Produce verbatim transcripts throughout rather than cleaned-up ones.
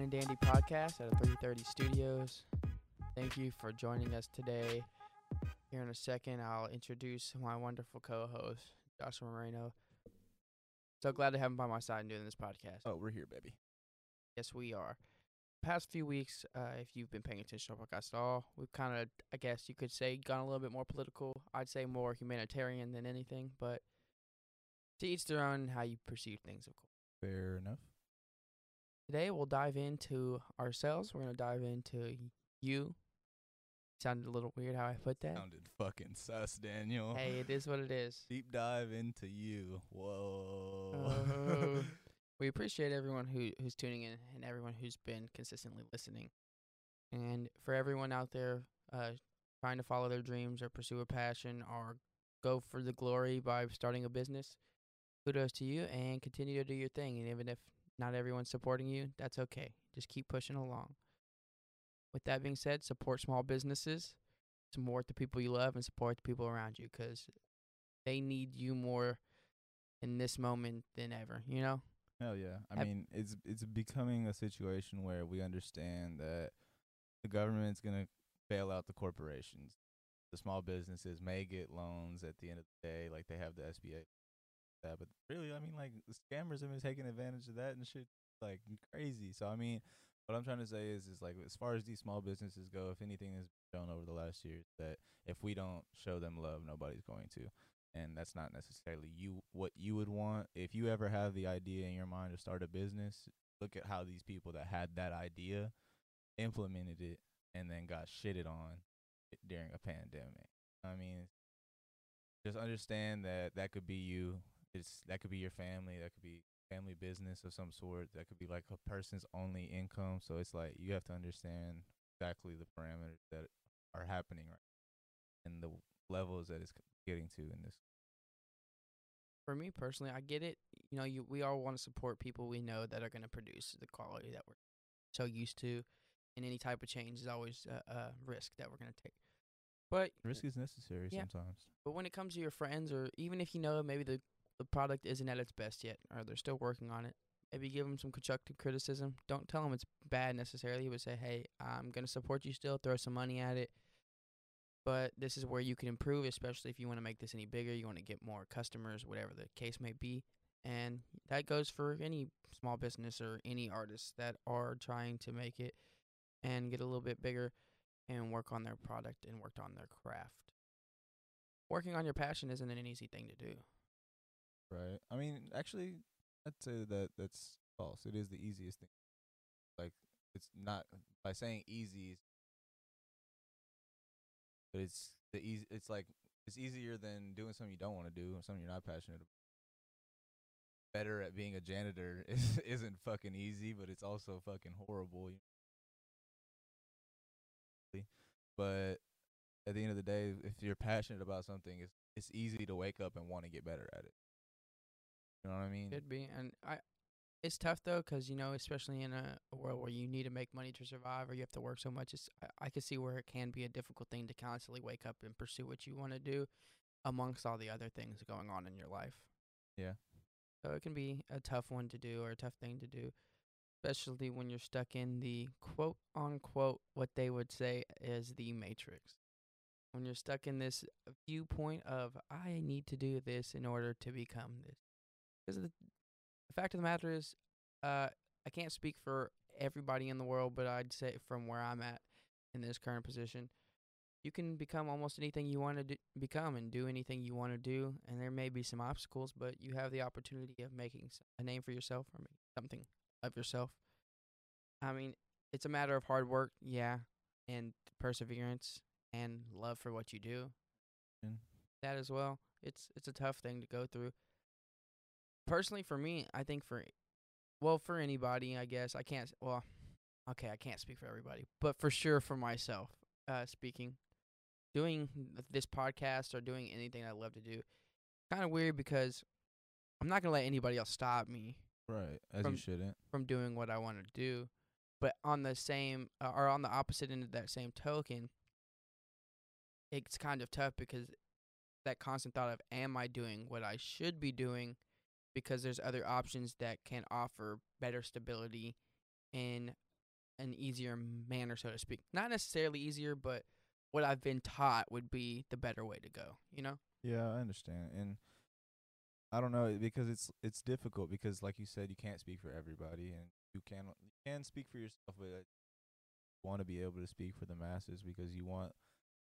Wine and Dandy podcast at three thirty Studios. Thank you for joining us today. Here in a second, I'll introduce my wonderful co-host, Joshua Moreno. So glad to have him by my side and doing this podcast. Oh, we're here, baby. Yes, we are. Past few weeks, uh, if you've been paying attention to our podcast at all, we've kind of, I guess you could say, gone a little bit more political. I'd say more humanitarian than anything, but to each their own, how you perceive things, of course. Fair enough. Today, we'll dive into ourselves. We're going to dive into you. Sounded a little weird how I put that. Sounded fucking sus, Daniel. Hey, it is what it is. Deep dive into you. Whoa. Uh, we appreciate everyone who, who's tuning in and everyone who's been consistently listening. And for everyone out there uh, trying to follow their dreams or pursue a passion or go for the glory by starting a business, kudos to you and continue to do your thing. And even if not everyone's supporting you, that's okay. Just keep pushing along. With that being said, support small businesses, support the people you love, and support the people around you because they need you more in this moment than ever, you know? Hell yeah. I, I mean, it's it's becoming a situation where we understand that the government's going to bail out the corporations. The small businesses may get loans at the end of the day, like they have the S B A. That, but really, I mean, like, the scammers have been taking advantage of that and shit, like, crazy. So, I mean... What I'm trying to say is, is like, as far as these small businesses go, if anything has been shown over the last year, that if we don't show them love, nobody's going to. And that's not necessarily you what you would want. If you ever have the idea in your mind to start a business, look at how these people that had that idea implemented it and then got shitted on during a pandemic. I mean, just understand that that could be you. It's that could be your family. That could be family business of some sort. That could be like a person's only income. So it's like you have to understand exactly the parameters that are happening right now and the levels that it's getting to in this. For me personally, I get it. You know, you we all want to support people we know that are going to produce the quality that we're so used to. And any type of change is always a, a risk that we're going to take. But risk is necessary yeah. sometimes. But when it comes to your friends, or even if you know maybe the The product isn't at its best yet, or they're still working on it, maybe give them some constructive criticism. Don't tell them it's bad necessarily, but say, hey, I'm going to support you still, throw some money at it. But this is where you can improve, especially if you want to make this any bigger, you want to get more customers, whatever the case may be. And that goes for any small business or any artists that are trying to make it and get a little bit bigger and work on their product and work on their craft. Working on your passion isn't an easy thing to do. Right. I mean, actually, I'd say that that's false. It is the easiest thing. Like, it's not by saying easy, but it's the easy. It's like it's easier than doing something you don't want to do or something you're not passionate about. Better at being a janitor is, isn't fucking easy, but it's also fucking horrible. But at the end of the day, if you're passionate about something, it's it's easy to wake up and want to get better at it. You know what I mean? Could be. And I, it's tough, though, because, you know, especially in a world where you need to make money to survive or you have to work so much, it's, I, I can see where it can be a difficult thing to constantly wake up and pursue what you want to do amongst all the other things going on in your life. Yeah. So it can be a tough one to do or a tough thing to do, especially when you're stuck in the quote-unquote what they would say is the matrix. When you're stuck in this viewpoint of, I need to do this in order to become this. Because the, the fact of the matter is, uh, I can't speak for everybody in the world, but I'd say from where I'm at in this current position, you can become almost anything you want to become and do anything you want to do. And there may be some obstacles, but you have the opportunity of making a name for yourself or making something of yourself. I mean, it's a matter of hard work, yeah, and perseverance and love for what you do. Mm. That as well. It's it's a tough thing to go through. Personally, for me, I think for, well, for anybody, I guess, I can't, well, okay, I can't speak for everybody, but for sure for myself, uh, speaking, doing this podcast or doing anything I love to do, kind of weird because I'm not going to let anybody else stop me. Right, as from, you shouldn't. From doing what I want to do, but on the same, uh, or on the opposite end of that same token, it's kind of tough because that constant thought of, am I doing what I should be doing? Because there's other options that can offer better stability and an easier manner, so to speak. Not necessarily easier, but what I've been taught would be the better way to go, you know? Yeah, I understand. And I don't know, because it's it's difficult because, like you said, you can't speak for everybody, and you can you can speak for yourself, but you want to be able to speak for the masses because you want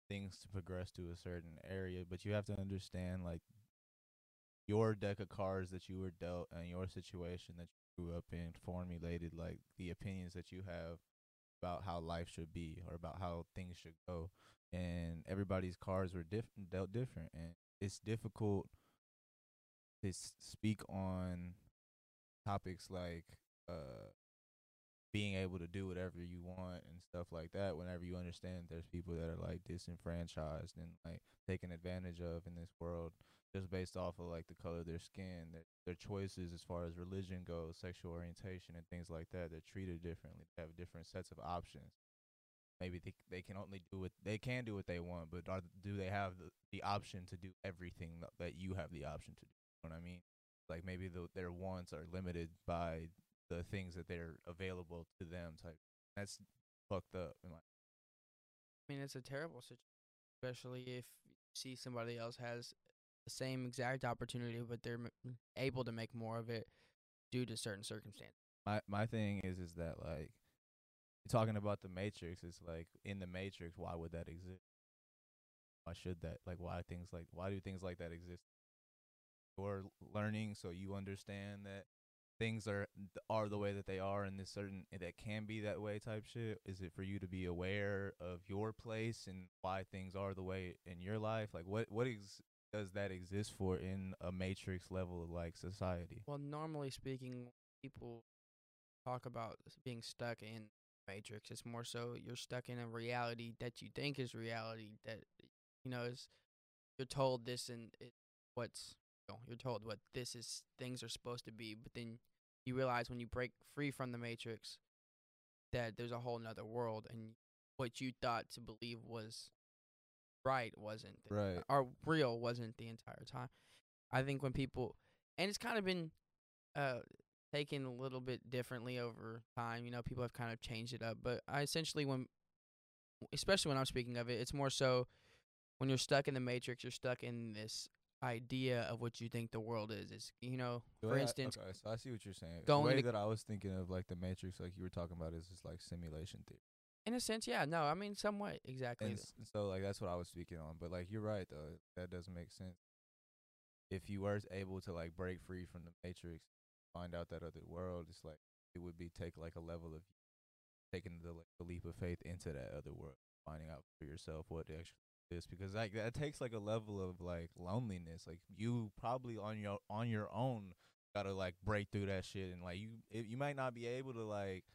things to progress to a certain area, but you have to understand, like, your deck of cards that you were dealt and your situation that you grew up in formulated, like, the opinions that you have about how life should be or about how things should go. And everybody's cards were diff- dealt different, and it's difficult to speak on topics like uh being able to do whatever you want and stuff like that whenever you understand there's people that are, like, disenfranchised and, like, taken advantage of in this world just based off of, like, the color of their skin, their, their choices as far as religion goes, sexual orientation and things like that. They're treated differently. They have different sets of options. Maybe they they can only do what they can do what they want, but are, do they have the, the option to do everything that you have the option to do? You know what I mean? Like, maybe the, their wants are limited by the things that they're available to them. Type. That's fucked up. I mean, it's a terrible situation, especially if you see somebody else has the same exact opportunity, but they're m- able to make more of it due to certain circumstances. My my thing is is that, like, talking about the Matrix, it's like, in the Matrix, why would that exist? Why should that? Like, why things like why do things like that exist? You're learning, so you understand that things are are the way that they are, and this certain that can be that way type shit. Is it for you to be aware of your place and why things are the way in your life? Like, what what ex- does that exist for in a Matrix level of, like, society? Well, normally speaking, people talk about being stuck in Matrix. It's more so you're stuck in a reality that you think is reality, that, you know, is you're told this and it, what's you're told what this is, things are supposed to be, but then you realize when you break free from the Matrix that there's a whole nother world, and what you thought to believe was right wasn't right, or real wasn't the entire time. I think when people, and it's kind of been uh taken a little bit differently over time, you know, people have kind of changed it up, but I essentially, when especially when I'm speaking of it, it's more so when you're stuck in the Matrix, you're stuck in this idea of what you think the world is. It's, you know, for instance, I, okay, so I see what you're saying. The way that I was thinking of, like, the Matrix, like you were talking about, is just like simulation theory. In a sense, yeah. No, I mean, somewhat, exactly. And so, like, that's what I was speaking on. But, like, you're right, though. That doesn't make sense. If you were able to, like, break free from the Matrix, find out that other world, it's like it would be take, like, a level of taking the, like, the leap of faith into that other world, finding out for yourself what the actual this, because, like, that takes, like, a level of, like, loneliness. Like, you probably on your on your own gotta, like, break through that shit, and, like, you it, you might not be able to, like,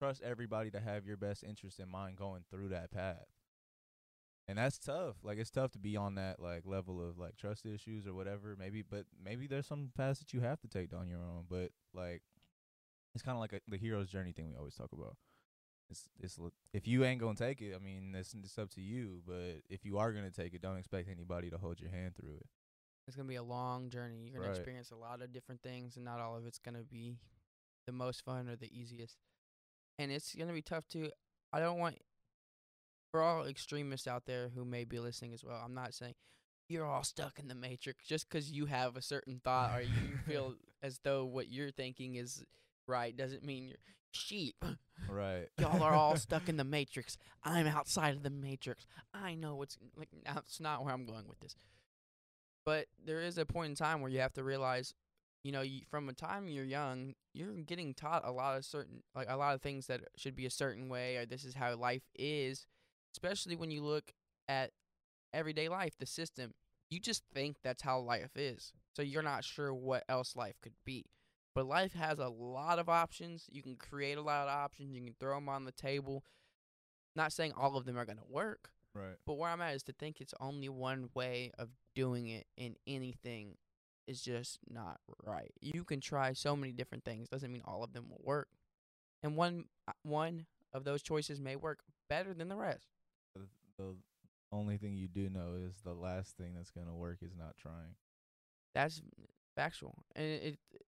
trust everybody to have your best interest in mind going through that path, and that's tough. Like, it's tough to be on that, like, level of, like, trust issues or whatever, maybe, but maybe there's some paths that you have to take on your own. But, like, it's kind of like a, the hero's journey thing we always talk about. It's, it's, if you ain't gonna take it, I mean, it's, it's up to you. But if you are gonna take it, don't expect anybody to hold your hand through it. It's gonna be a long journey. You're gonna right. experience a lot of different things, and not all of it's gonna be the most fun or the easiest. And it's gonna be tough too. I don't want for all extremists out there who may be listening as well. I'm not saying you're all stuck in the Matrix just because you have a certain thought or you feel as though what you're thinking is right doesn't mean you're sheep. Right. Y'all are all stuck in the Matrix. I'm outside of the Matrix. I know what's like. That's not where I'm going with this. But there is a point in time where you have to realize, you know, you, from the time you're young, you're getting taught a lot of certain, like a lot of things that should be a certain way, or this is how life is. Especially when you look at everyday life, the system, you just think that's how life is. So you're not sure what else life could be. But life has a lot of options. You can create a lot of options. You can throw them on the table. Not saying all of them are going to work. Right. But where I'm at is to think it's only one way of doing it in anything is just not right. You can try so many different things. Doesn't mean all of them will work. And one one of those choices may work better than the rest. The, the only thing you do know is the last thing that's going to work is not trying. That's factual. And it... it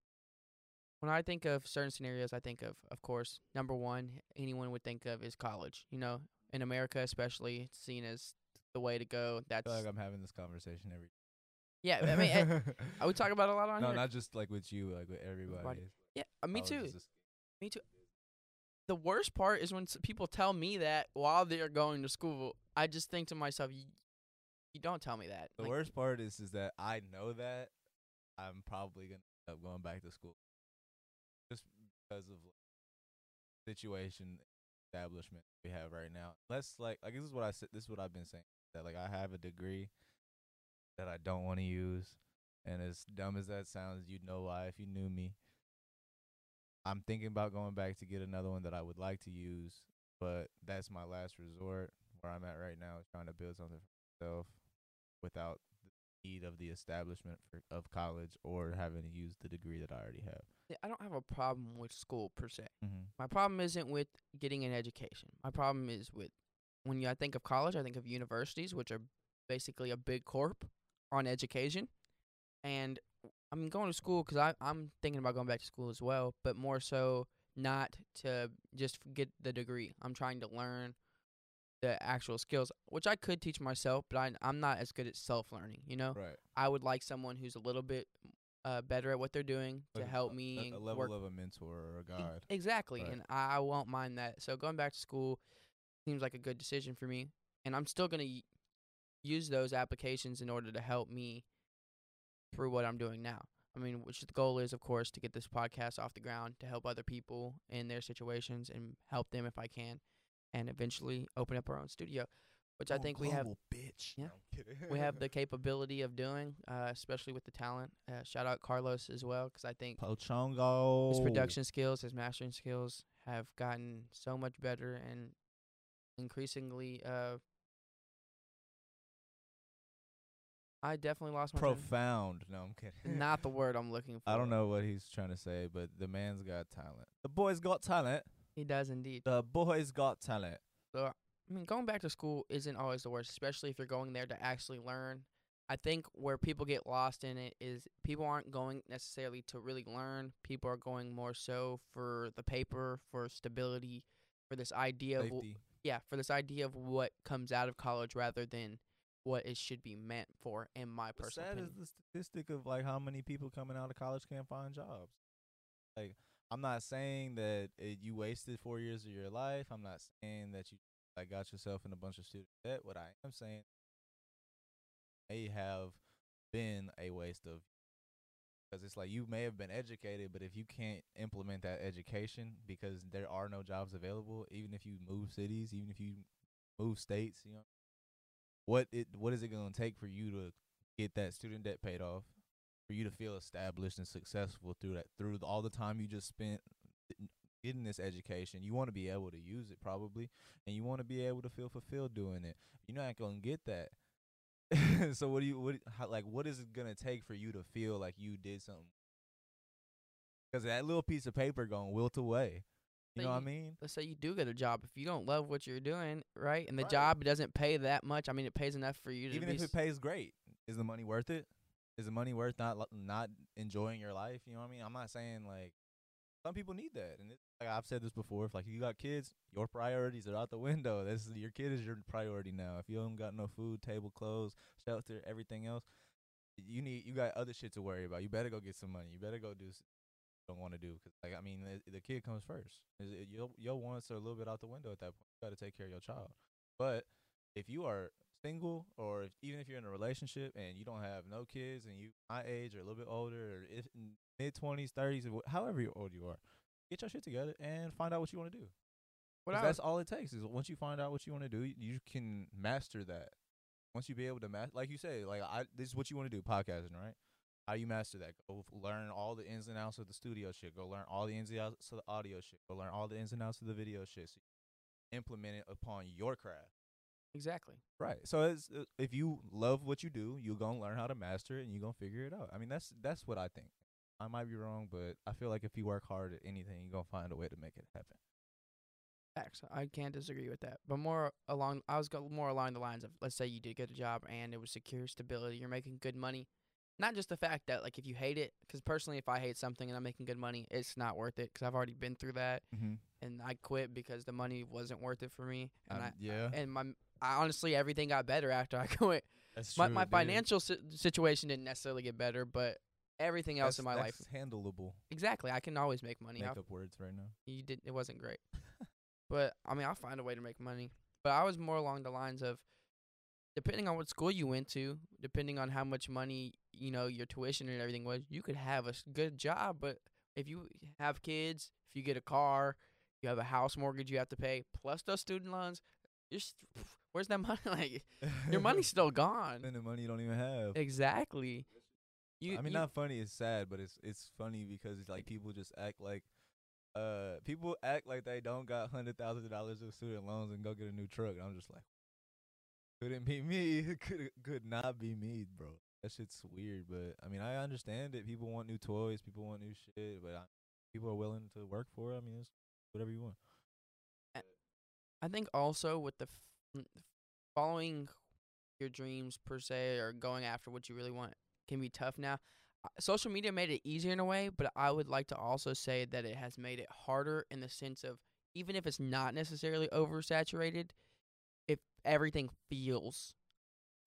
when I think of certain scenarios, I think of, of course, number one, anyone would think of is college. You know, in America especially, it's seen as the way to go. That's I feel like I'm having this conversation every. Yeah, I mean, I, I would talk about a lot on no, here. No, not just like with you, like with everybody. everybody. Yeah, uh, me too. Just... Me too. The worst part is when people tell me that while they're going to school. I just think to myself, you, you don't tell me that. The like, worst part is is that I know that I'm probably going to end up going back to school just because of the situation establishment we have right now. Let's like like this is what I said. This is what I've been saying, that like I have a degree that I don't want to use, and as dumb as that sounds, you'd know why if you knew me. I'm thinking about going back to get another one that I would like to use, but that's my last resort. Where I'm at right now is trying to build something for myself without the need of the establishment for, of college or having to use the degree that I already have. Yeah, I don't have a problem with school per se. Mm-hmm. My problem isn't with getting an education. My problem is with when you, I think of college, I think of universities, which are basically a big corp on education. And I'm going to school because I I'm thinking about going back to school as well, but more so not to just get the degree. I'm trying to learn the actual skills, which I could teach myself, but I, I'm not as good at self-learning, you know? Right. I would like someone who's a little bit uh, better at what they're doing to like help a, me. A, a level work. Of a mentor or a guide. E- exactly, right. And I, I won't mind that. So going back to school seems like a good decision for me, and I'm still going to y- use those applications in order to help me through what I'm doing now. I mean, which the goal is, of course, to get this podcast off the ground, to help other people in their situations and help them if I can. And eventually open up our own studio, which oh, I think we have. Bitch. Yeah, no, we have the capability of doing, uh, especially with the talent. Uh, shout out Carlos as well, because I think Pochongo. His production skills, his mastering skills have gotten so much better and increasingly. Uh, I definitely lost my. Profound. Mind. No, I'm kidding. Not the word I'm looking for. I don't know what he's trying to say, but the man's got talent. The boy's got talent. He does indeed. The boy's got talent. So, I mean, going back to school isn't always the worst, especially if you're going there to actually learn. I think where people get lost in it is people aren't going necessarily to really learn. People are going more so for the paper, for stability, for this idea Safety. of w- yeah, for this idea of what comes out of college rather than what it should be meant for. In my What's personal opinion, that is the statistic of like how many people coming out of college can't find jobs. Like. I'm not saying that it, you wasted four years of your life. I'm not saying that you like, got yourself in a bunch of student debt. What I am saying may have been a waste of, because it's like you may have been educated, but if you can't implement that education because there are no jobs available, even if you move cities, even if you move states, you know, what it what is it going to take for you to get that student debt paid off? For you to feel established and successful through that, through the, all the time you just spent getting this education, you want to be able to use it probably, and you want to be able to feel fulfilled doing it. You're not gonna get that. So what do you what how, like? What is it gonna take for you to feel like you did something? Because that little piece of paper gonna wilt away. You know what I mean? Let's say you do get a job. If you don't love what you're doing, right, and the right. job doesn't pay that much. I mean, it pays enough for you to even be if it pays great. Is the money worth it? Is the money worth not not enjoying your life? You know what I mean? I'm not saying, like, some people need that. And it's, like I've said this before. If, like, you got kids, your priorities are out the window. This is, your kid is your priority now. If you don't got no food, table, clothes, shelter, everything else, you need you got other shit to worry about. You better go get some money. You better go do something you don't want to do. Cause, like, I mean, the, the kid comes first. It, your, your wants are a little bit out the window at that point. You got to take care of your child. But if you are single, or if, even if you're in a relationship and you don't have no kids, and you my age or a little bit older, or if mid twenties, thirties, however old you are, get your shit together and find out what you want to do. Well, that's all it takes is once you find out what you want to do, you can master that. Once you be able to master, like you say, like I, this is what you want to do, podcasting, right? How you master that? Go learn all the ins and outs of the studio shit. Go learn all the ins and outs of the audio shit. Go learn all the ins and outs of the video shit. So you implement it upon your craft. Exactly. Right. So it's, uh, if you love what you do, you're going to learn how to master it, and you're going to figure it out. I mean, that's that's what I think. I might be wrong, but I feel like if you work hard at anything, you're going to find a way to make it happen. Facts. I can't disagree with that. But more along, I was go more along the lines of, let's say you did get a job and it was secure stability. You're making good money. Not just the fact that, like, if you hate it, because personally, if I hate something and I'm making good money, it's not worth it, because I've already been through that, mm-hmm. and I quit because the money wasn't worth it for me. And um, I, yeah. I, and my, I honestly, everything got better after I quit. That's true. My, my financial si- situation didn't necessarily get better, but everything else that's, in my that's life is handleable. Exactly, I can always make money. Make I'll, up words right now. You did. It wasn't great, but I mean, I'll find a way to make money. But I was more along the lines of, depending on what school you went to, depending on how much money, you know, your tuition and everything was, you could have a good job, but if you have kids, if you get a car, you have a house mortgage you have to pay, plus those student loans, you're st- where's that money? Like, your money's still gone. And the money you don't even have. Exactly. You, I mean, you, not funny, it's sad, but it's it's funny because it's like people just act like, uh, people act like they don't got one hundred thousand dollars of student loans and go get a new truck. And I'm just like, couldn't be me. It could, could not be me, bro. That shit's weird, but I mean, I understand it. People want new toys, people want new shit, but I, people are willing to work for it. I mean, it's whatever you want. I think also with the f- following your dreams per se, or going after what you really want, can be tough now. Uh, social media made it easier in a way, but I would like to also say that it has made it harder in the sense of, even if it's not necessarily oversaturated, if everything feels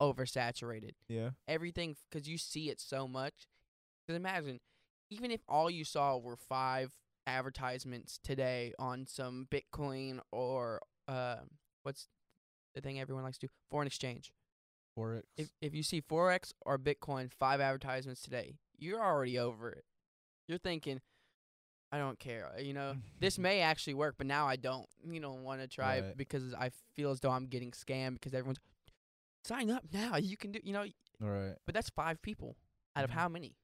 oversaturated. Yeah. Everything, because you see it so much. Because imagine, even if all you saw were five advertisements today on some Bitcoin or uh, what's the thing everyone likes to do? Foreign exchange. Forex. If, if you see Forex or Bitcoin, five advertisements today, you're already over it. You're thinking, I don't care. You know, this may actually work, but now I don't, you know, want to try right. because I feel as though I'm getting scammed because everyone's, sign up now. You can do, you know. Right. But that's five people out of mm-hmm. how many?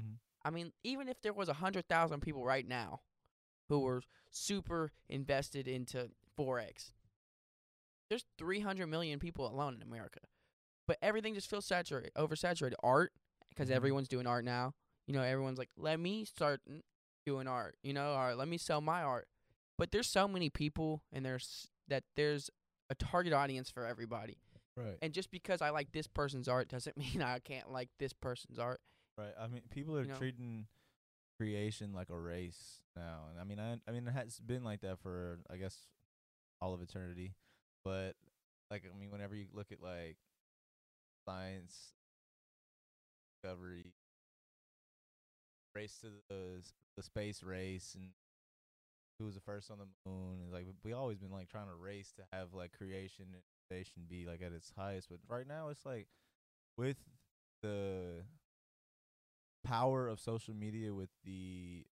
Mm-hmm. I mean, even if there was one hundred thousand people right now who were super invested into Forex, there's three hundred million people alone in America. But everything just feels saturated, oversaturated. Art, because mm-hmm. everyone's doing art now. You know, everyone's like, let me start doing art, you know, or let me sell my art. But there's so many people, and there's that there's a target audience for everybody. Right. And just because I like this person's art doesn't mean I can't like this person's art. Right. I mean, people are you know? treating creation like a race now. And I mean, I I mean, it has been like that for, I guess, all of eternity. But, like, I mean, whenever you look at, like, science, discovery, race to the the space race, and who was the first on the moon, and, like, we always been, like, trying to race to have, like, creation and should be like at its highest, but right now it's like with the power of social media, with the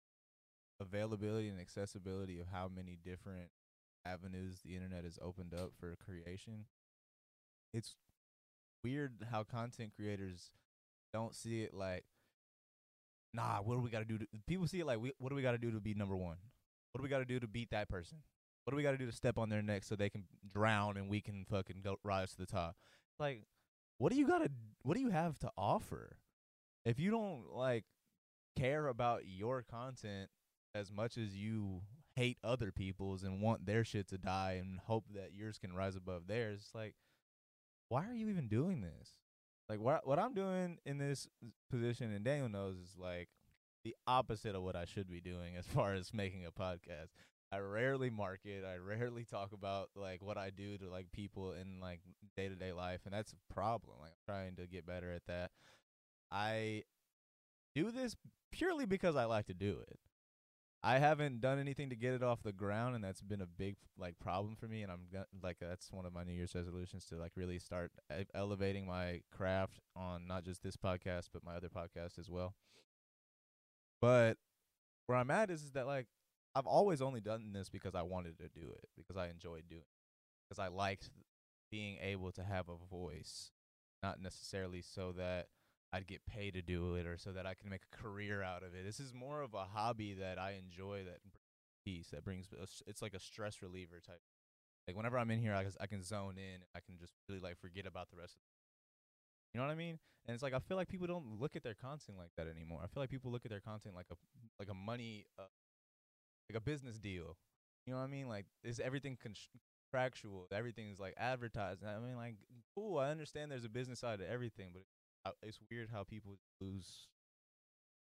availability and accessibility of how many different avenues the internet has opened up for creation, it's weird how content creators don't see it like, nah, what do we got to do to, people see it like, we, what do we got to do to be number one? What do we got to do to beat that person? What do we got to do to step on their neck so they can drown and we can fucking go rise to the top? Like, what do you gotta? What do you have to offer? If you don't, like, care about your content as much as you hate other people's and want their shit to die and hope that yours can rise above theirs, it's like, why are you even doing this? Like, what what I'm doing in this position, and Daniel knows, is like the opposite of what I should be doing as far as making a podcast. I rarely market. I rarely talk about, like, what I do to, like, people in, like, day-to-day life, and that's a problem. Like, I'm trying to get better at that. I do this purely because I like to do it. I haven't done anything to get it off the ground, and that's been a big, like, problem for me, and I'm gonna, like, that's one of my New Year's resolutions, to, like, really start elevating my craft on not just this podcast but my other podcast as well. But where I'm at is, is that, like, I've always only done this because I wanted to do it, because I enjoyed doing it, because I liked being able to have a voice, not necessarily so that I'd get paid to do it or so that I can make a career out of it. This is more of a hobby that I enjoy, that brings peace, that brings – it's like a stress reliever type. Like, whenever I'm in here, I, I can zone in. And I can just really, like, forget about the rest of it. You know what I mean? And it's like, I feel like people don't look at their content like that anymore. I feel like people look at their content like a, like a money uh, – like a business deal, you know what I mean? Like, is everything contractual? Everything is, like, advertised. I mean, like, cool, I understand there's a business side to everything, but it's weird how people lose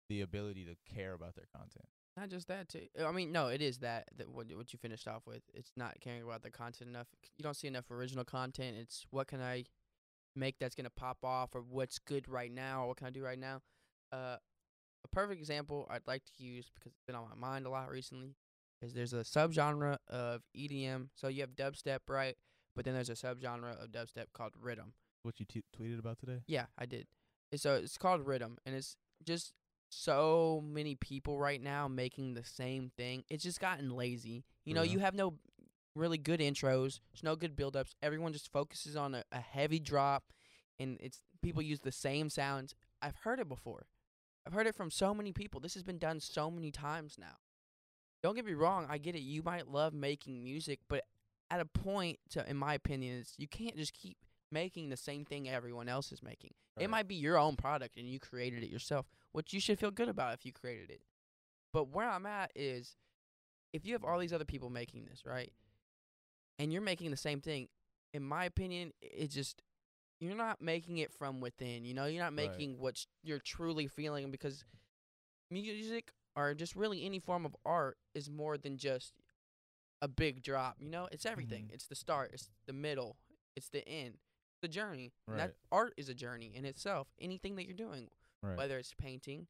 the ability to care about their content. Not just that, too. I mean, no, it is that, that what, what you finished off with. It's not caring about the content enough. You don't see enough original content. It's what can I make that's going to pop off, or what's good right now, or what can I do right now. Uh, a perfect example I'd like to use, because it's been on my mind a lot recently, is there's a subgenre of E D M. So you have dubstep, right? But then there's a subgenre of dubstep called rhythm. What you t- tweeted about today? Yeah, I did. And so it's called rhythm, and it's just... so many people right now making the same thing. It's just gotten lazy. You know, yeah. You have no really good intros. There's no good build-ups. Everyone just focuses on a, a heavy drop, and it's people use the same sounds. I've heard it before. I've heard it from so many people. This has been done so many times now. Don't get me wrong. I get it. You might love making music, but at a point, to, in my opinion, is you can't just keep making the same thing everyone else is making. Right. It might be your own product, and you created it yourself, which you should feel good about if you created it. But where I'm at is, if you have all these other people making this, right, and you're making the same thing, in my opinion, it's just, you're not making it from within, you know? You're not making right. what you're truly feeling, because music, or just really any form of art, is more than just a big drop, you know? It's everything. Mm-hmm. It's the start. It's the middle. It's the end. The journey. Right. That art is a journey in itself. Anything that you're doing, right. Whether it's painting,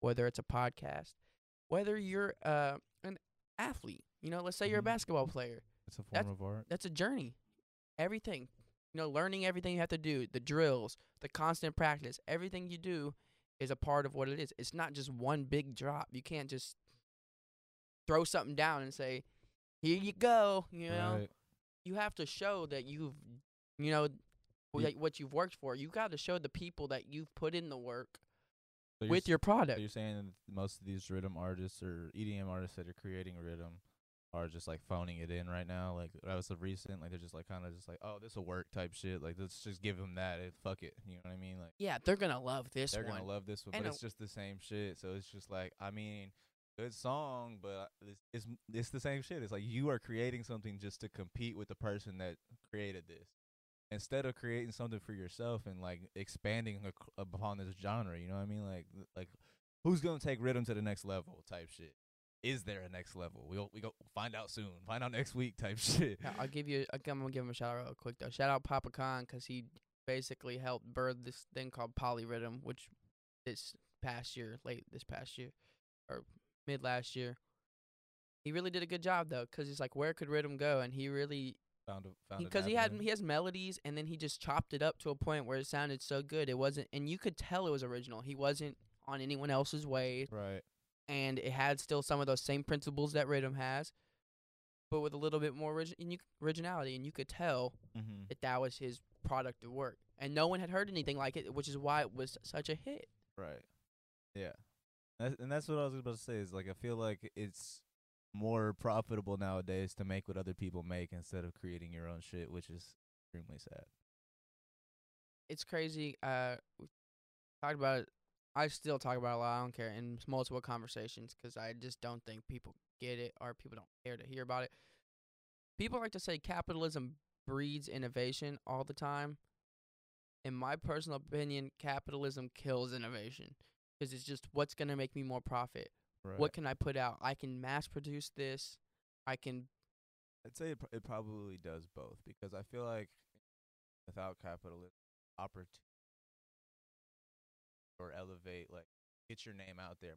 whether it's a podcast, whether you're uh, an athlete, you know, let's say mm-hmm. you're a basketball player. It's a form that's, of art. That's a journey. Everything, you know, learning everything you have to do, the drills, the constant practice, everything you do is a part of what it is. It's not just one big drop. You can't just throw something down and say, "Here you go." You know, right. You have to show that you've, you know. Like what you've worked for. You got to show the people that you've put in the work so with your product. So you're saying most of these rhythm artists or E D M artists that are creating rhythm are just like phoning it in right now. Like that was the recent, like they're just like kind of just like, oh, this will work type shit. Like let's just give them that. It, fuck it. You know what I mean? Like yeah, they're gonna love this. They're one. They're gonna love this one, and but it's just the same shit. So it's just like, I mean, good song, but it's, it's it's the same shit. It's like you are creating something just to compete with the person that created this, instead of creating something for yourself and like expanding ac- upon this genre. You know what I mean? Like, like who's going to take rhythm to the next level type shit? Is there a next level? We'll we go find out soon. Find out next week type shit. Now, I'll give you, I'm going to give him a shout out real quick though. Shout out Papa Khan, because he basically helped birth this thing called polyrhythm, which this past year, late this past year or mid last year, he really did a good job though. Cause it's like, where could rhythm go? And he really, because he had he has melodies, and then he just chopped it up to a point where it sounded so good it wasn't, and you could tell it was original. He wasn't on anyone else's wave, right? And it had still some of those same principles that rhythm has, but with a little bit more origi- originality. And you could tell mm-hmm. that that was his product of work, and no one had heard anything like it, which is why it was such a hit. Right? Yeah, that's, and that's what I was about to say. Is like I feel like it's more profitable nowadays to make what other people make instead of creating your own shit, which is extremely sad. It's crazy. Uh, we talked about it. I still talk about it a lot. I don't care in multiple conversations because I just don't think people get it, or people don't care to hear about it. People like to say capitalism breeds innovation all the time. In my personal opinion, capitalism kills innovation because it's just what's going to make me more profit. Right. What can I put out? I can mass produce this. I can. I'd say it, pr- it probably does both, because I feel like without capitalism, opportunity or elevate, like get your name out there.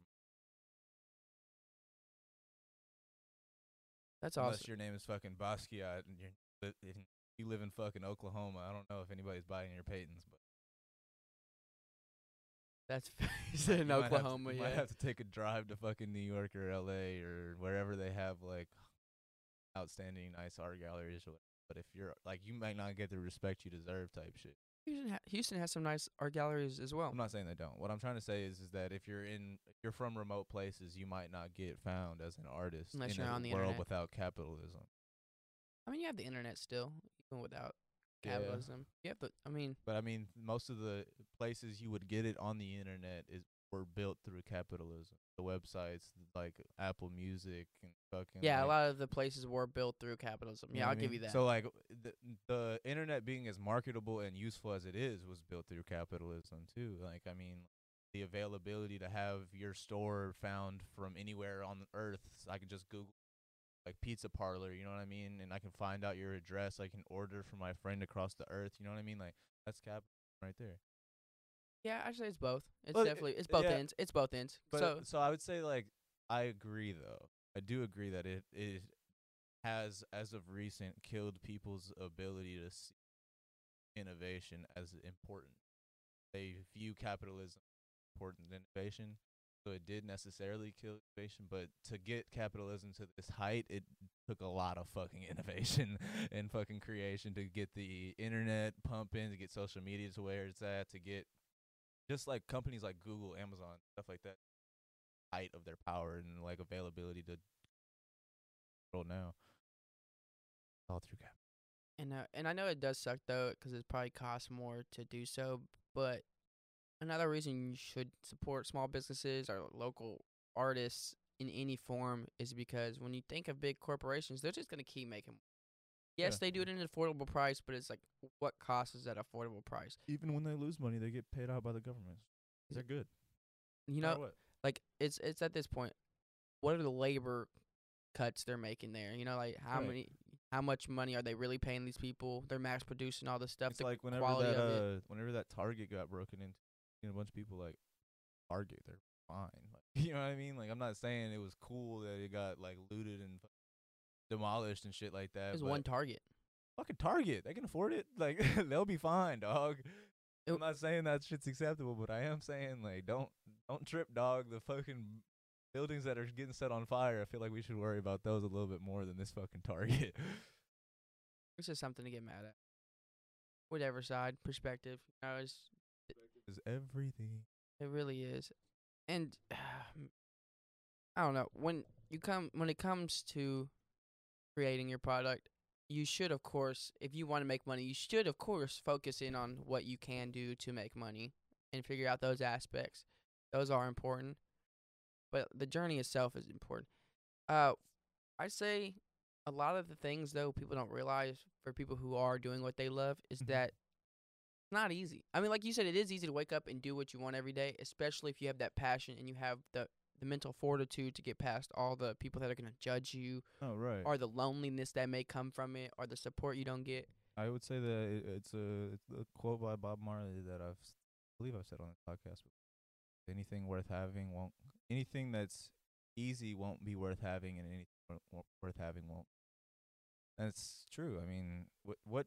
That's awesome. Unless your name is fucking Basquiat and you're li- and you live in fucking Oklahoma, I don't know if anybody's buying your patents, but. That's he's in you Oklahoma. Might to, you yeah, might have to take a drive to fucking New York or L A or wherever they have like outstanding nice art galleries. But if you're like, you might not get the respect you deserve, type shit. Houston, ha- Houston has some nice art galleries as well. I'm not saying they don't. What I'm trying to say is, is that if you're in, if you're from remote places, you might not get found as an artist unless in you're a on the world internet. Without capitalism. I mean, you have the internet still, even without. Capitalism. Yeah. You have to, I mean. But I mean, most of the places you would get it on the internet is were built through capitalism. The websites like Apple Music and fucking yeah, like, a lot of the places were built through capitalism. Yeah, I'll give you that. So like the the internet being as marketable and useful as it is was built through capitalism too. Like I mean, the availability to have your store found from anywhere on earth. So I can just Google like pizza parlor, you know what I mean, and I can find out your address. I can order from my friend across the earth, you know what I mean. Like that's capitalism right there. Yeah, actually, it's both. It's well, definitely it's both yeah. ends. It's both ends. But so, so I would say like I agree though. I do agree that it it has as of recent killed people's ability to see innovation as important. They view capitalism as important than innovation, so it did necessarily kill innovation. But to get capitalism to this height, it took a lot of fucking innovation and fucking creation to get the internet pumping, to get social media to where it's at, to get just like companies like Google, Amazon, stuff like that, height of their power and like availability to control now. All through cap. And uh, and I know it does suck though, because it probably costs more to do so. But another reason you should support small businesses or local artists in any form is because when you think of big corporations, they're just gonna keep making. Yes, yeah. They do it at an affordable price, but it's like, what cost is that affordable price? Even when they lose money, they get paid out by the government. They're good. You know, what? like, it's it's at this point, what are the labor cuts they're making there? You know, like, how right. many, how much money are they really paying these people? They're mass producing all this stuff. It's like whenever that, uh, whenever that Target got broken into, you know, a bunch of people like, Target, they're fine. Like, you know what I mean? Like, I'm not saying it was cool that it got, like, looted and demolished and shit like that. There's one Target. Fucking Target. They can afford it. Like, they'll be fine, dog. It, I'm not saying that shit's acceptable, but I am saying, like, don't don't trip, dog. The fucking buildings that are getting set on fire, I feel like we should worry about those a little bit more than this fucking Target. It's just something to get mad at. Whatever side, perspective. You know, it's, it, perspective is everything. It really is. And, uh, I don't know. When you come, when it comes to creating your product, you should, of course, if you want to make money, you should, of course, focus in on what you can do to make money and figure out those aspects. Those are important, but the journey itself is important. Uh, I say a lot of the things, though, people don't realize for people who are doing what they love is that it's not easy. I mean, like you said, it is easy to wake up and do what you want every day, especially if you have that passion and you have the the mental fortitude to get past all the people that are going to judge you. Oh, right. Or the loneliness that may come from it or the support you don't get. I would say that it, it's, a, it's a quote by Bob Marley that I've, I believe I've said on the podcast. Anything worth having won't – anything that's easy won't be worth having, and anything wor- worth having won't. And it's true. I mean, what what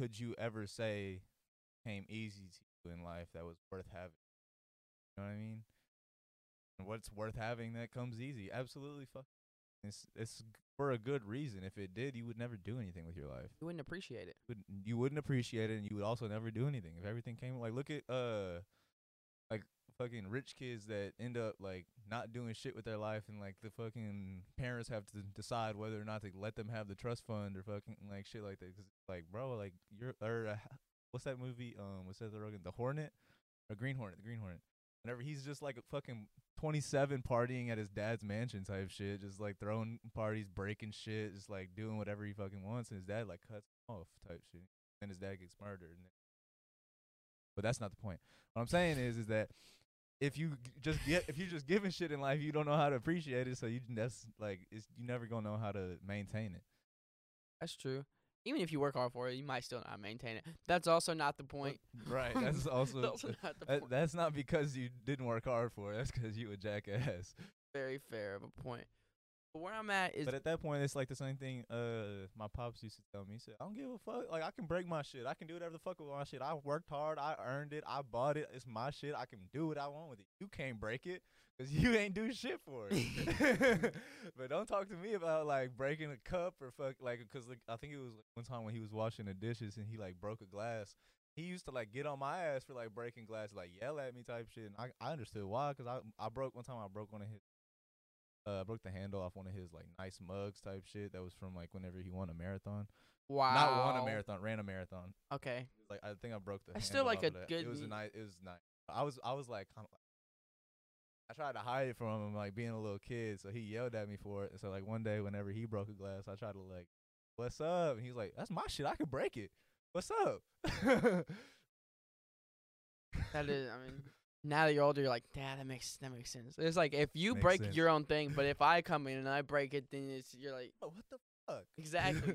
could you ever say came easy to you in life that was worth having? You know what I mean? What's worth having that comes easy? Absolutely fucking. It's it's for a good reason. If it did, you would never do anything with your life. You wouldn't appreciate it. Wouldn't, you wouldn't appreciate it, and you would also never do anything if everything came. Like look at uh, like fucking rich kids that end up like not doing shit with their life, and like the fucking parents have to decide whether or not to let them have the trust fund or fucking like shit like that. 'Cause like bro, like you're or uh, what's that movie? Um, what's that the the Hornet or Green Hornet? The Green Hornet. Whenever he's just like a fucking twenty-seven partying at his dad's mansion type shit, just like throwing parties, breaking shit, just like doing whatever he fucking wants, and his dad like cuts him off type shit, and his dad gets murdered. And but that's not the point. What I'm saying is, is that if you g- just get, if you're just giving shit in life, you don't know how to appreciate it, so you that's like it's, you're never gonna know how to maintain it. That's true. Even if you work hard for it, you might still not maintain it. That's also not the point. Right. That's also, that's, also not the that, point. That's not because you didn't work hard for it. That's because you a jackass. Very fair of a point. But where I'm at is. But at that point, it's like the same thing uh, my pops used to tell me. He said, I don't give a fuck. Like, I can break my shit. I can do whatever the fuck with my shit. I worked hard. I earned it. I bought it. It's my shit. I can do what I want with it. You can't break it. Because you ain't do shit for it. But don't talk to me about, like, breaking a cup or fuck, like, because like, I think it was like, one time when he was washing the dishes and he, like, broke a glass. He used to, like, get on my ass for, like, breaking glass, like, yell at me type shit. And I, I understood why, because I, I broke, one time I broke one of his, uh, I broke the handle off one of his, like, nice mugs type shit that was from, like, whenever he won a marathon. Wow. Not won a marathon, ran a marathon. Okay. Like, I think I broke the handle off of that. That's still, like, a good. It was a nice, it was nice. I was, I was like, I'm, I tried to hide it from him, like being a little kid, so he yelled at me for it. And so like one day, whenever he broke a glass, I tried to like, "What's up?" And he's like, "That's my shit. I can break it. What's up?" That is, I mean, now that you're older, you're like, "Dad, that makes that makes sense." It's like if you makes break sense. your own thing, but if I come in and I break it, then it's you're like, "Oh, what the fuck?" Exactly.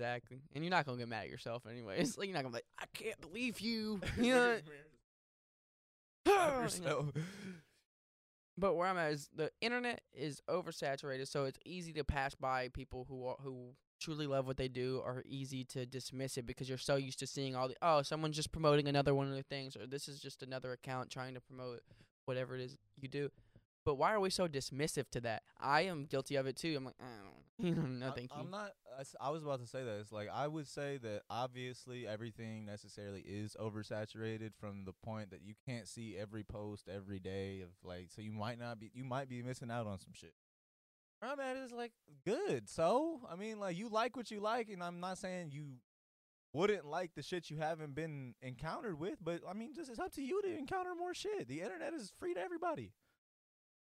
Exactly. And you're not gonna get mad at yourself anyways. Like you're not gonna be like, "I can't believe you." You know. Yourself. But where I'm at is the internet is oversaturated, so it's easy to pass by people who are, who truly love what they do, or easy to dismiss it because you're so used to seeing all the oh, someone's just promoting another one of their things, or this is just another account trying to promote whatever it is you do. But why are we so dismissive to that? I am guilty of it too. I'm like, I don't know. No, thank you. I'm not. I was about to say that. It's like I would say that obviously everything necessarily is oversaturated from the point that you can't see every post every day of like. So you might not be. You might be missing out on some shit. Where I'm at is like good. So I mean, like you like what you like, and I'm not saying you wouldn't like the shit you haven't been encountered with, but I mean, just it's up to you to encounter more shit. The internet is free to everybody.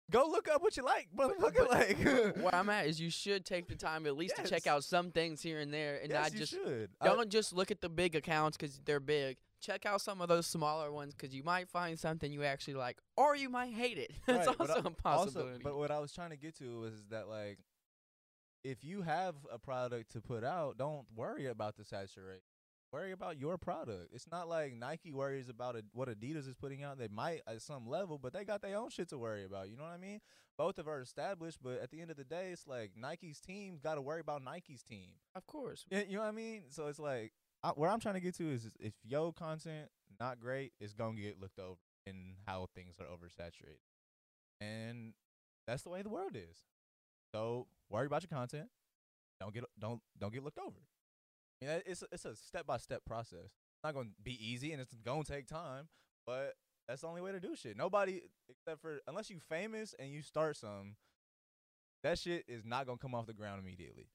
Go look up what you like, motherfucker. Like, where I'm at is you should take the time at least yes. to check out some things here and there, and yes, not you just should. don't I, just look at the big accounts because they're big. Check out some of those smaller ones because you might find something you actually like, or you might hate it. That's right, also a possibility. Also, but what I was trying to get to was that like, if you have a product to put out, don't worry about the saturation. Worry about your product. It's not like Nike worries about a, what Adidas is putting out. They might at some level, but they got their own shit to worry about. You know what I mean? Both of are established, but at the end of the day, it's like Nike's team got to worry about Nike's team. Of course. You, you know what I mean? So it's like I, where I'm trying to get to is, is if your content not great, it's going to get looked over in how things are oversaturated. And that's the way the world is. So worry about your content. Don't get don't don't get looked over. I mean, it's it's a step by step process. It's not gonna be easy, and it's gonna take time. But that's the only way to do shit. Nobody, except for unless you famous and you start some, that shit is not gonna come off the ground immediately.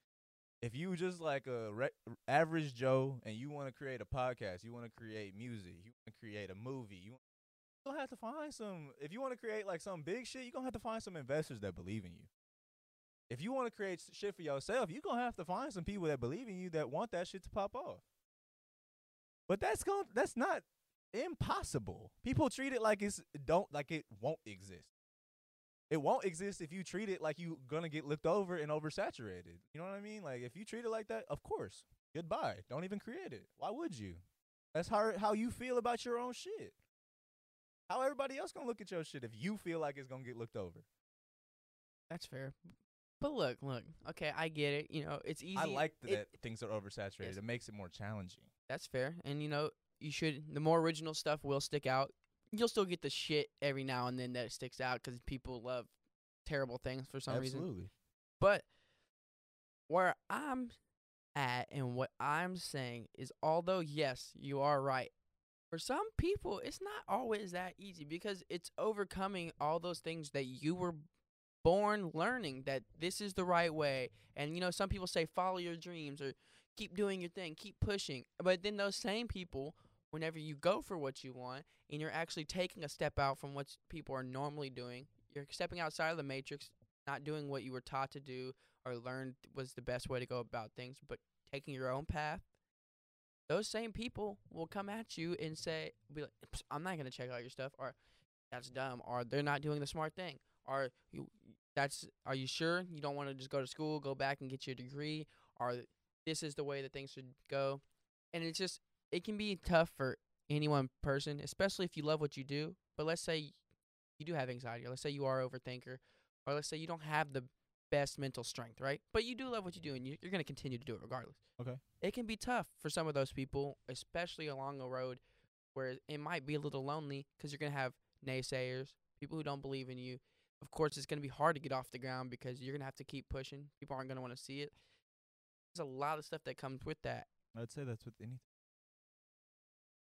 If you just like a re average Joe and you want to create a podcast, you want to create music, you want to create a movie, you gonna have to find some. If you want to create like some big shit, you are gonna have to find some investors that believe in you. If you want to create shit for yourself, you're going to have to find some people that believe in you that want that shit to pop off. But that's going that's not impossible. People treat it like it's don't like it won't exist. It won't exist if you treat it like you're going to get looked over and oversaturated. You know what I mean? Like if you treat it like that, of course. Goodbye. Don't even create it. Why would you? That's how how you feel about your own shit. How everybody else going to look at your shit if you feel like it's going to get looked over? That's fair. But look, look, okay, I get it. You know, it's easy. I like that it, things are oversaturated. Yes. It makes it more challenging. That's fair. And, you know, you should, the more original stuff will stick out. You'll still get the shit every now and then that it sticks out because people love terrible things for some Absolutely. reason. Absolutely. But where I'm at and what I'm saying is, although, yes, you are right, for some people, it's not always that easy because it's overcoming all those things that you were born learning that this is the right way. And, you know, some people say follow your dreams or keep doing your thing, keep pushing. But then those same people, whenever you go for what you want and you're actually taking a step out from what people are normally doing, you're stepping outside of the matrix, not doing what you were taught to do or learned was the best way to go about things, but taking your own path. Those same people will come at you and say, be like, I'm not going to check out your stuff, or that's dumb, or they're not doing the smart thing. Are you that's are you sure you don't want to just go to school, go back and get your degree, or this is the way that things should go? And it's just it can be tough for any one person, especially if you love what you do. But let's say you do have anxiety, or let's say you are an overthinker, or let's say you don't have the best mental strength, right? But you do love what you do, and you, you're going to continue to do it regardless. Okay. It can be tough for some of those people, especially along the road where it might be a little lonely because you're going to have naysayers, people who don't believe in you. Of course, it's going to be hard to get off the ground because you're going to have to keep pushing. People aren't going to want to see it. There's a lot of stuff that comes with that. I'd say that's with anything.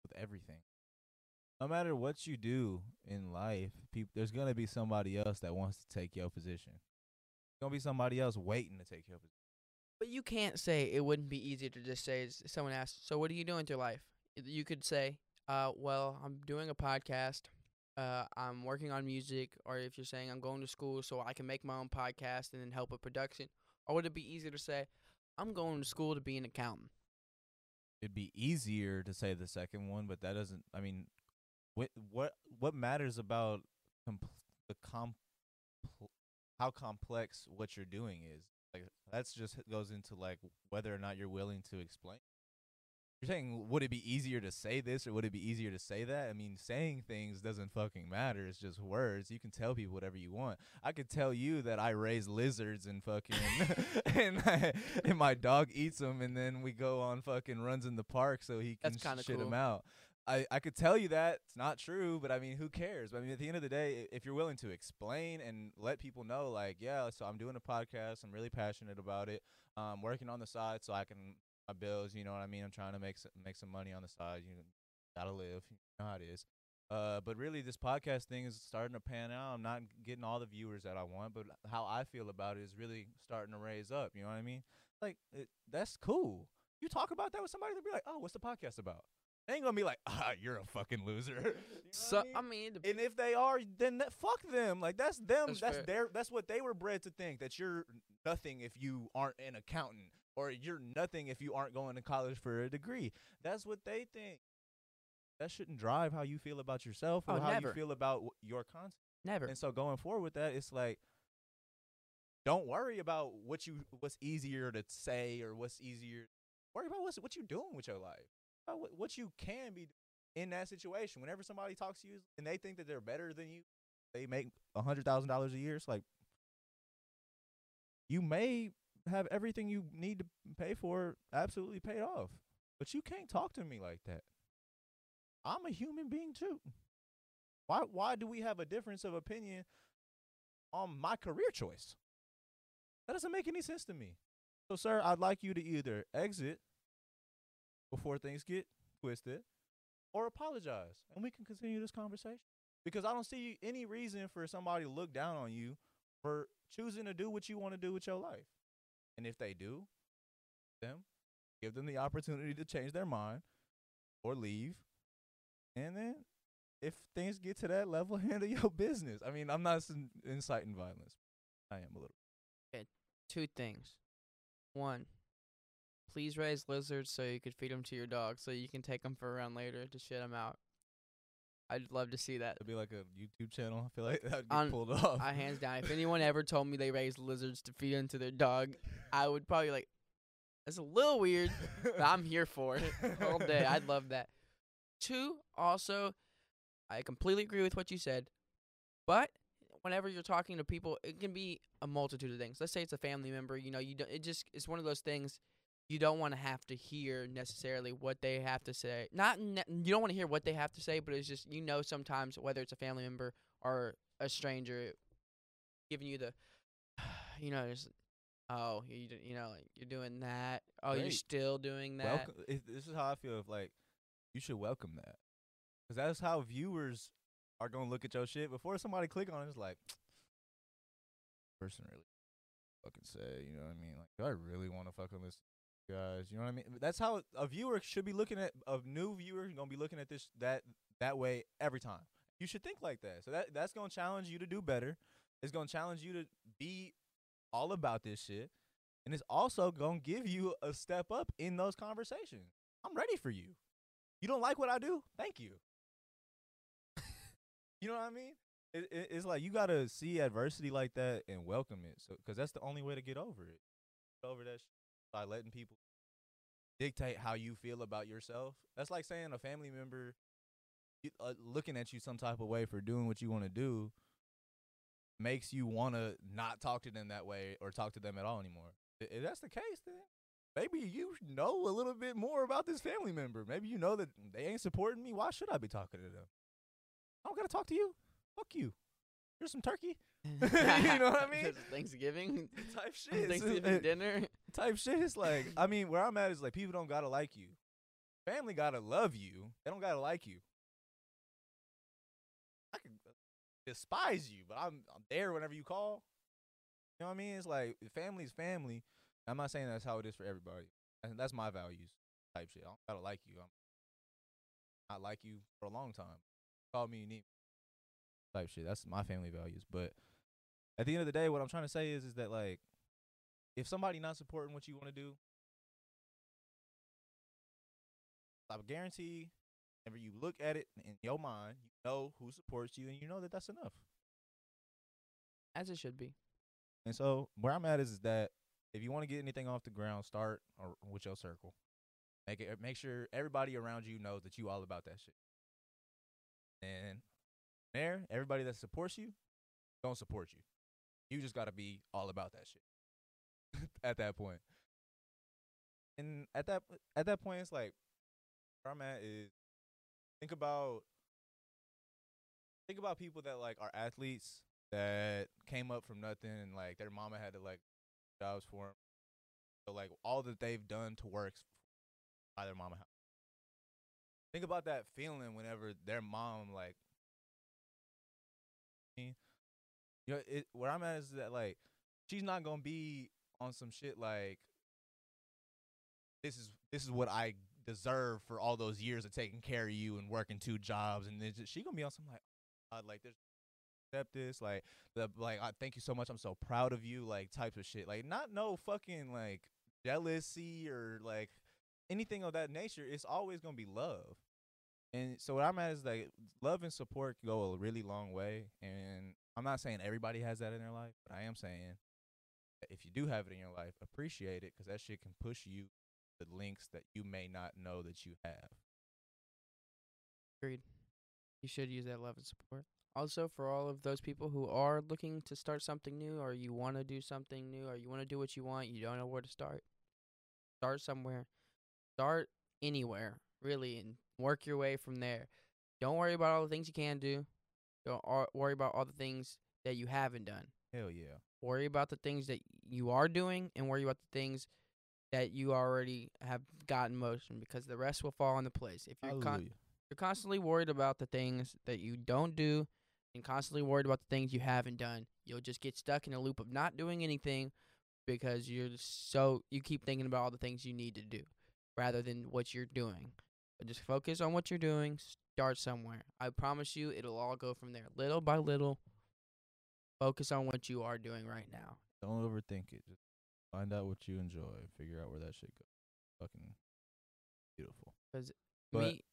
With everything. No matter what you do in life, peop there's going to be somebody else that wants to take your position. There's going to be somebody else waiting to take your position. But you can't say it wouldn't be easier to just say, someone asks, so what are you doing with your life? You could say, uh, well, I'm doing a podcast. uh, I'm working on music, or if you're saying I'm going to school so I can make my own podcast and then help with production, or would it be easier to say I'm going to school to be an accountant? It'd be easier to say the second one, but that doesn't, I mean, what what, what matters about compl- the comp how complex what you're doing is? Like, that's just goes into like whether or not you're willing to explain. You're saying, would it be easier to say this or would it be easier to say that? I mean, saying things doesn't fucking matter. It's just words. You can tell people whatever you want. I could tell you that I raise lizards and fucking and, I, and my dog eats them, and then we go on fucking runs in the park so he can sh- shit cool. them out. I, I could tell you that. It's not true, but I mean, who cares? But I mean, at the end of the day, if you're willing to explain and let people know, like, yeah, so I'm doing a podcast. I'm really passionate about it. I'm working on the side so I can my bills, you know what I mean? I'm trying to make some, make some money on the side. You gotta live. You know how it is. Uh, but really, this podcast thing is starting to pan out. I'm not getting all the viewers that I want, but how I feel about it is really starting to raise up. You know what I mean? Like, it, that's cool. You talk about that with somebody, they'll be like, oh, what's the podcast about? They ain't gonna be like, ah, you're a fucking loser. You know so I mean, I mean and if they are, then that, fuck them. Like that's them. That's, that's their. That's what they were bred to think. That you're nothing if you aren't an accountant, or you're nothing if you aren't going to college for a degree. That's what they think. That shouldn't drive how you feel about yourself or oh, how never. you feel about w- your content. Never. And so going forward with that, it's like, don't worry about what you what's easier to say or what's easier. Worry about what's what you're doing with your life. What, what you can be in that situation. Whenever somebody talks to you and they think that they're better than you, they make a hundred thousand dollars a year. It's like, you may have everything you need to pay for absolutely paid off, but you can't talk to me like that. I'm a human being too. Why? Why do we have a difference of opinion on my career choice? That doesn't make any sense to me. So, sir, I'd like you to either exit before things get twisted, or apologize, and we can continue this conversation. Because I don't see any reason for somebody to look down on you for choosing to do what you want to do with your life. And if they do, them, give them the opportunity to change their mind or leave. And then if things get to that level, handle your business. I mean, I'm not inciting violence. I am a little. Okay, two things. One. Please raise lizards so you could feed them to your dog, so you can take them for a run later to shit them out. I'd love to see that. It'd be like a YouTube channel. I feel like that would get On, pulled off. I hands down. If anyone ever told me they raised lizards to feed into their dog, I would probably like, that's a little weird, but I'm here for it all day. I'd love that. Two, also, I completely agree with what you said, but whenever you're talking to people, it can be a multitude of things. Let's say it's a family member. You know, you don't, it just it's one of those things. You don't want to have to hear necessarily what they have to say. Not ne- you don't want to hear what they have to say, but it's just, you know, sometimes whether it's a family member or a stranger giving you the, you know, just, oh, you you know, like, you're doing that. Oh, Great. You're still doing that. Welcome. If, this is how I feel. If, like, you should welcome that, because that's how viewers are gonna look at your shit before somebody click on it. It's like, person really fucking say, you know what I mean? Like, do I really want to fucking listen? Guys, you know what I mean? That's how a viewer should be looking at a new viewer gonna be looking at this that that way every time. You should think like that. So that that's gonna challenge you to do better. It's gonna challenge you to be all about this shit, and it's also gonna give you a step up in those conversations. I'm ready for you. You don't like what I do? Thank you. You know what I mean? It, it, it's like you gotta see adversity like that and welcome it. So because that's the only way to get over it. Get over that shit. By letting people dictate how you feel about yourself. That's like saying a family member uh, looking at you some type of way for doing what you want to do makes you want to not talk to them that way or talk to them at all anymore. If that's the case, then maybe you know a little bit more about this family member. Maybe you know that they ain't supporting me. Why should I be talking to them? I don't got to talk to you. Fuck you. Here's some turkey. You know what I mean? Thanksgiving type shit. Thanksgiving dinner type shit. It's like, I mean, where I'm at is like, people don't gotta like you. Family gotta love you. They don't gotta like you. I can despise you, but I'm I'm there whenever you call. You know what I mean? It's like family's family. I'm not saying that's how it is for everybody. And that's my values type shit. I don't gotta like you. I'm not like you for a long time. Call me, you need me. type shit. That's my family values. But at the end of the day, what I'm trying to say is, is that, like, if somebody not supporting what you want to do, I guarantee whenever you look at it in your mind, you know who supports you, and you know that that's enough. As it should be. And so where I'm at is, is that if you want to get anything off the ground, start or with your circle. Make it, make sure everybody around you knows that you all about that shit. And there, everybody that supports you, don't support you. You just got to be all about that shit at that point. And at that at that point, it's like, where I'm at is, think about think about people that, like, are athletes that came up from nothing and, like, their mama had to, like, jobs for them. So, like, all that they've done to work by their mama. Think about that feeling whenever their mom, like, you know, it, where I'm at is that, like, she's not gonna be on some shit like, this is this is what I deserve for all those years of taking care of you and working two jobs, and just, she gonna be on some like, oh, God, like there's accept this, like the like I thank you so much, I'm so proud of you, like types of shit, like not no fucking like jealousy or like anything of that nature. It's always gonna be love. And so what I'm at is like love and support can go a really long way. And I'm not saying everybody has that in their life, but I am saying that if you do have it in your life, appreciate it, because that shit can push you the links that you may not know that you have. Agreed. You should use that love and support. Also, for all of those people who are looking to start something new, or you want to do something new, or you want to do what you want, you don't know where to start. Start somewhere. Start anywhere, really, and work your way from there. Don't worry about all the things you can do. Don't worry about all the things that you haven't done. Hell yeah. Worry about the things that you are doing, and worry about the things that you already have gotten motion, because the rest will fall into place. If you're, con- you're constantly worried about the things that you don't do and constantly worried about the things you haven't done, you'll just get stuck in a loop of not doing anything, because you're just so you keep thinking about all the things you need to do rather than what you're doing. But just focus on what you're doing. Start somewhere. I promise you it'll all go from there. Little by little, focus on what you are doing right now. Don't overthink it. Just find out what you enjoy. Figure out where that shit goes. Fucking beautiful. Because me...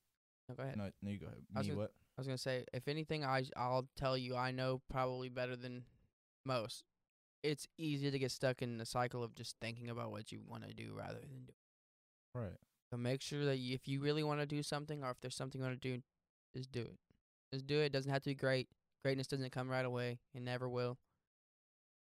No, go ahead. No, no, you go ahead. Me I was gonna, what? I was going to say, if anything, I, I'll tell you, I know probably better than most. It's easy to get stuck in the cycle of just thinking about what you want to do rather than doing. Right. So make sure that you, if you really want to do something, or if there's something you want to do, just do it. Just do it. It doesn't have to be great. Greatness doesn't come right away. It never will.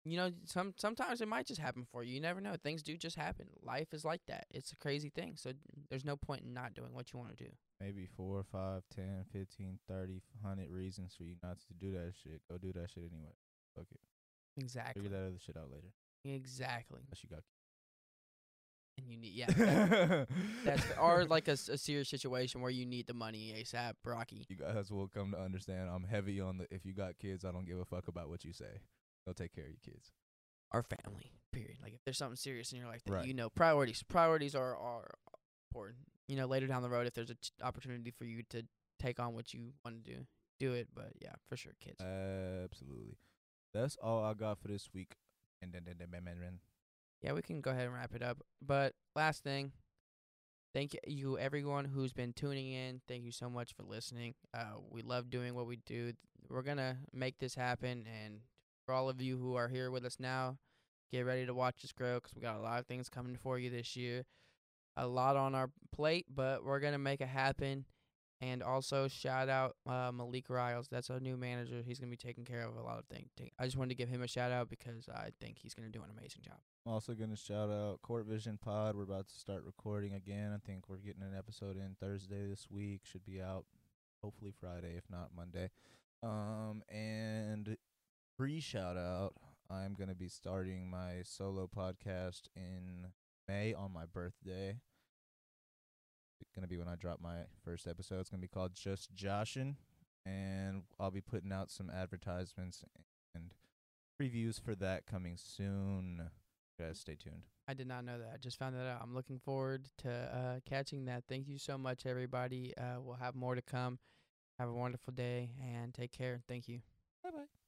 You know, some sometimes it might just happen for you. You never know. Things do just happen. Life is like that. It's a crazy thing. So there's no point in not doing what you want to do. Maybe four, five, ten, fifteen, thirty, one hundred reasons for you not to do that shit. Go do that shit anyway. Fuck it. Exactly. Figure that other shit out later. Exactly. Unless you got And you need, yeah, that, that's or like a, a serious situation where you need the money ASAP, Rocky. You guys will come to understand. I'm heavy on the. If you got kids, I don't give a fuck about what you say. They'll take care of your kids. Our family, period. Like if there's something serious in your life, that right. you know, priorities, priorities are are important. You know, later down the road, if there's an t- opportunity for you to take on what you want to do, do it. But yeah, for sure, kids. Absolutely. That's all I got for this week. And then, then, then, then, then. Yeah, we can go ahead and wrap it up. But last thing, thank you everyone who's been tuning in. Thank you so much for listening. Uh, we love doing what we do. We're going to make this happen. And for all of you who are here with us now, get ready to watch us grow, because we got a lot of things coming for you this year. A lot on our plate, but we're going to make it happen. And also shout out uh, Malik Riles. That's our new manager. He's going to be taking care of a lot of things. I just wanted to give him a shout out because I think he's going to do an amazing job. I'm also going to shout out Court Vision Pod. We're about to start recording again. I think we're getting an episode in Thursday this week. Should be out hopefully Friday, if not Monday. Um, and free shout out. I'm going to be starting my solo podcast in May on my birthday. Gonna be when I drop my first episode. It's gonna be called Just Joshin', and I'll be putting out some advertisements and previews for that coming soon. You guys stay tuned. I did not know that. I just found that out. I'm looking forward to uh catching that. Thank you so much, everybody. Uh we'll have more to come. Have a wonderful day and take care. Thank you. Bye-bye.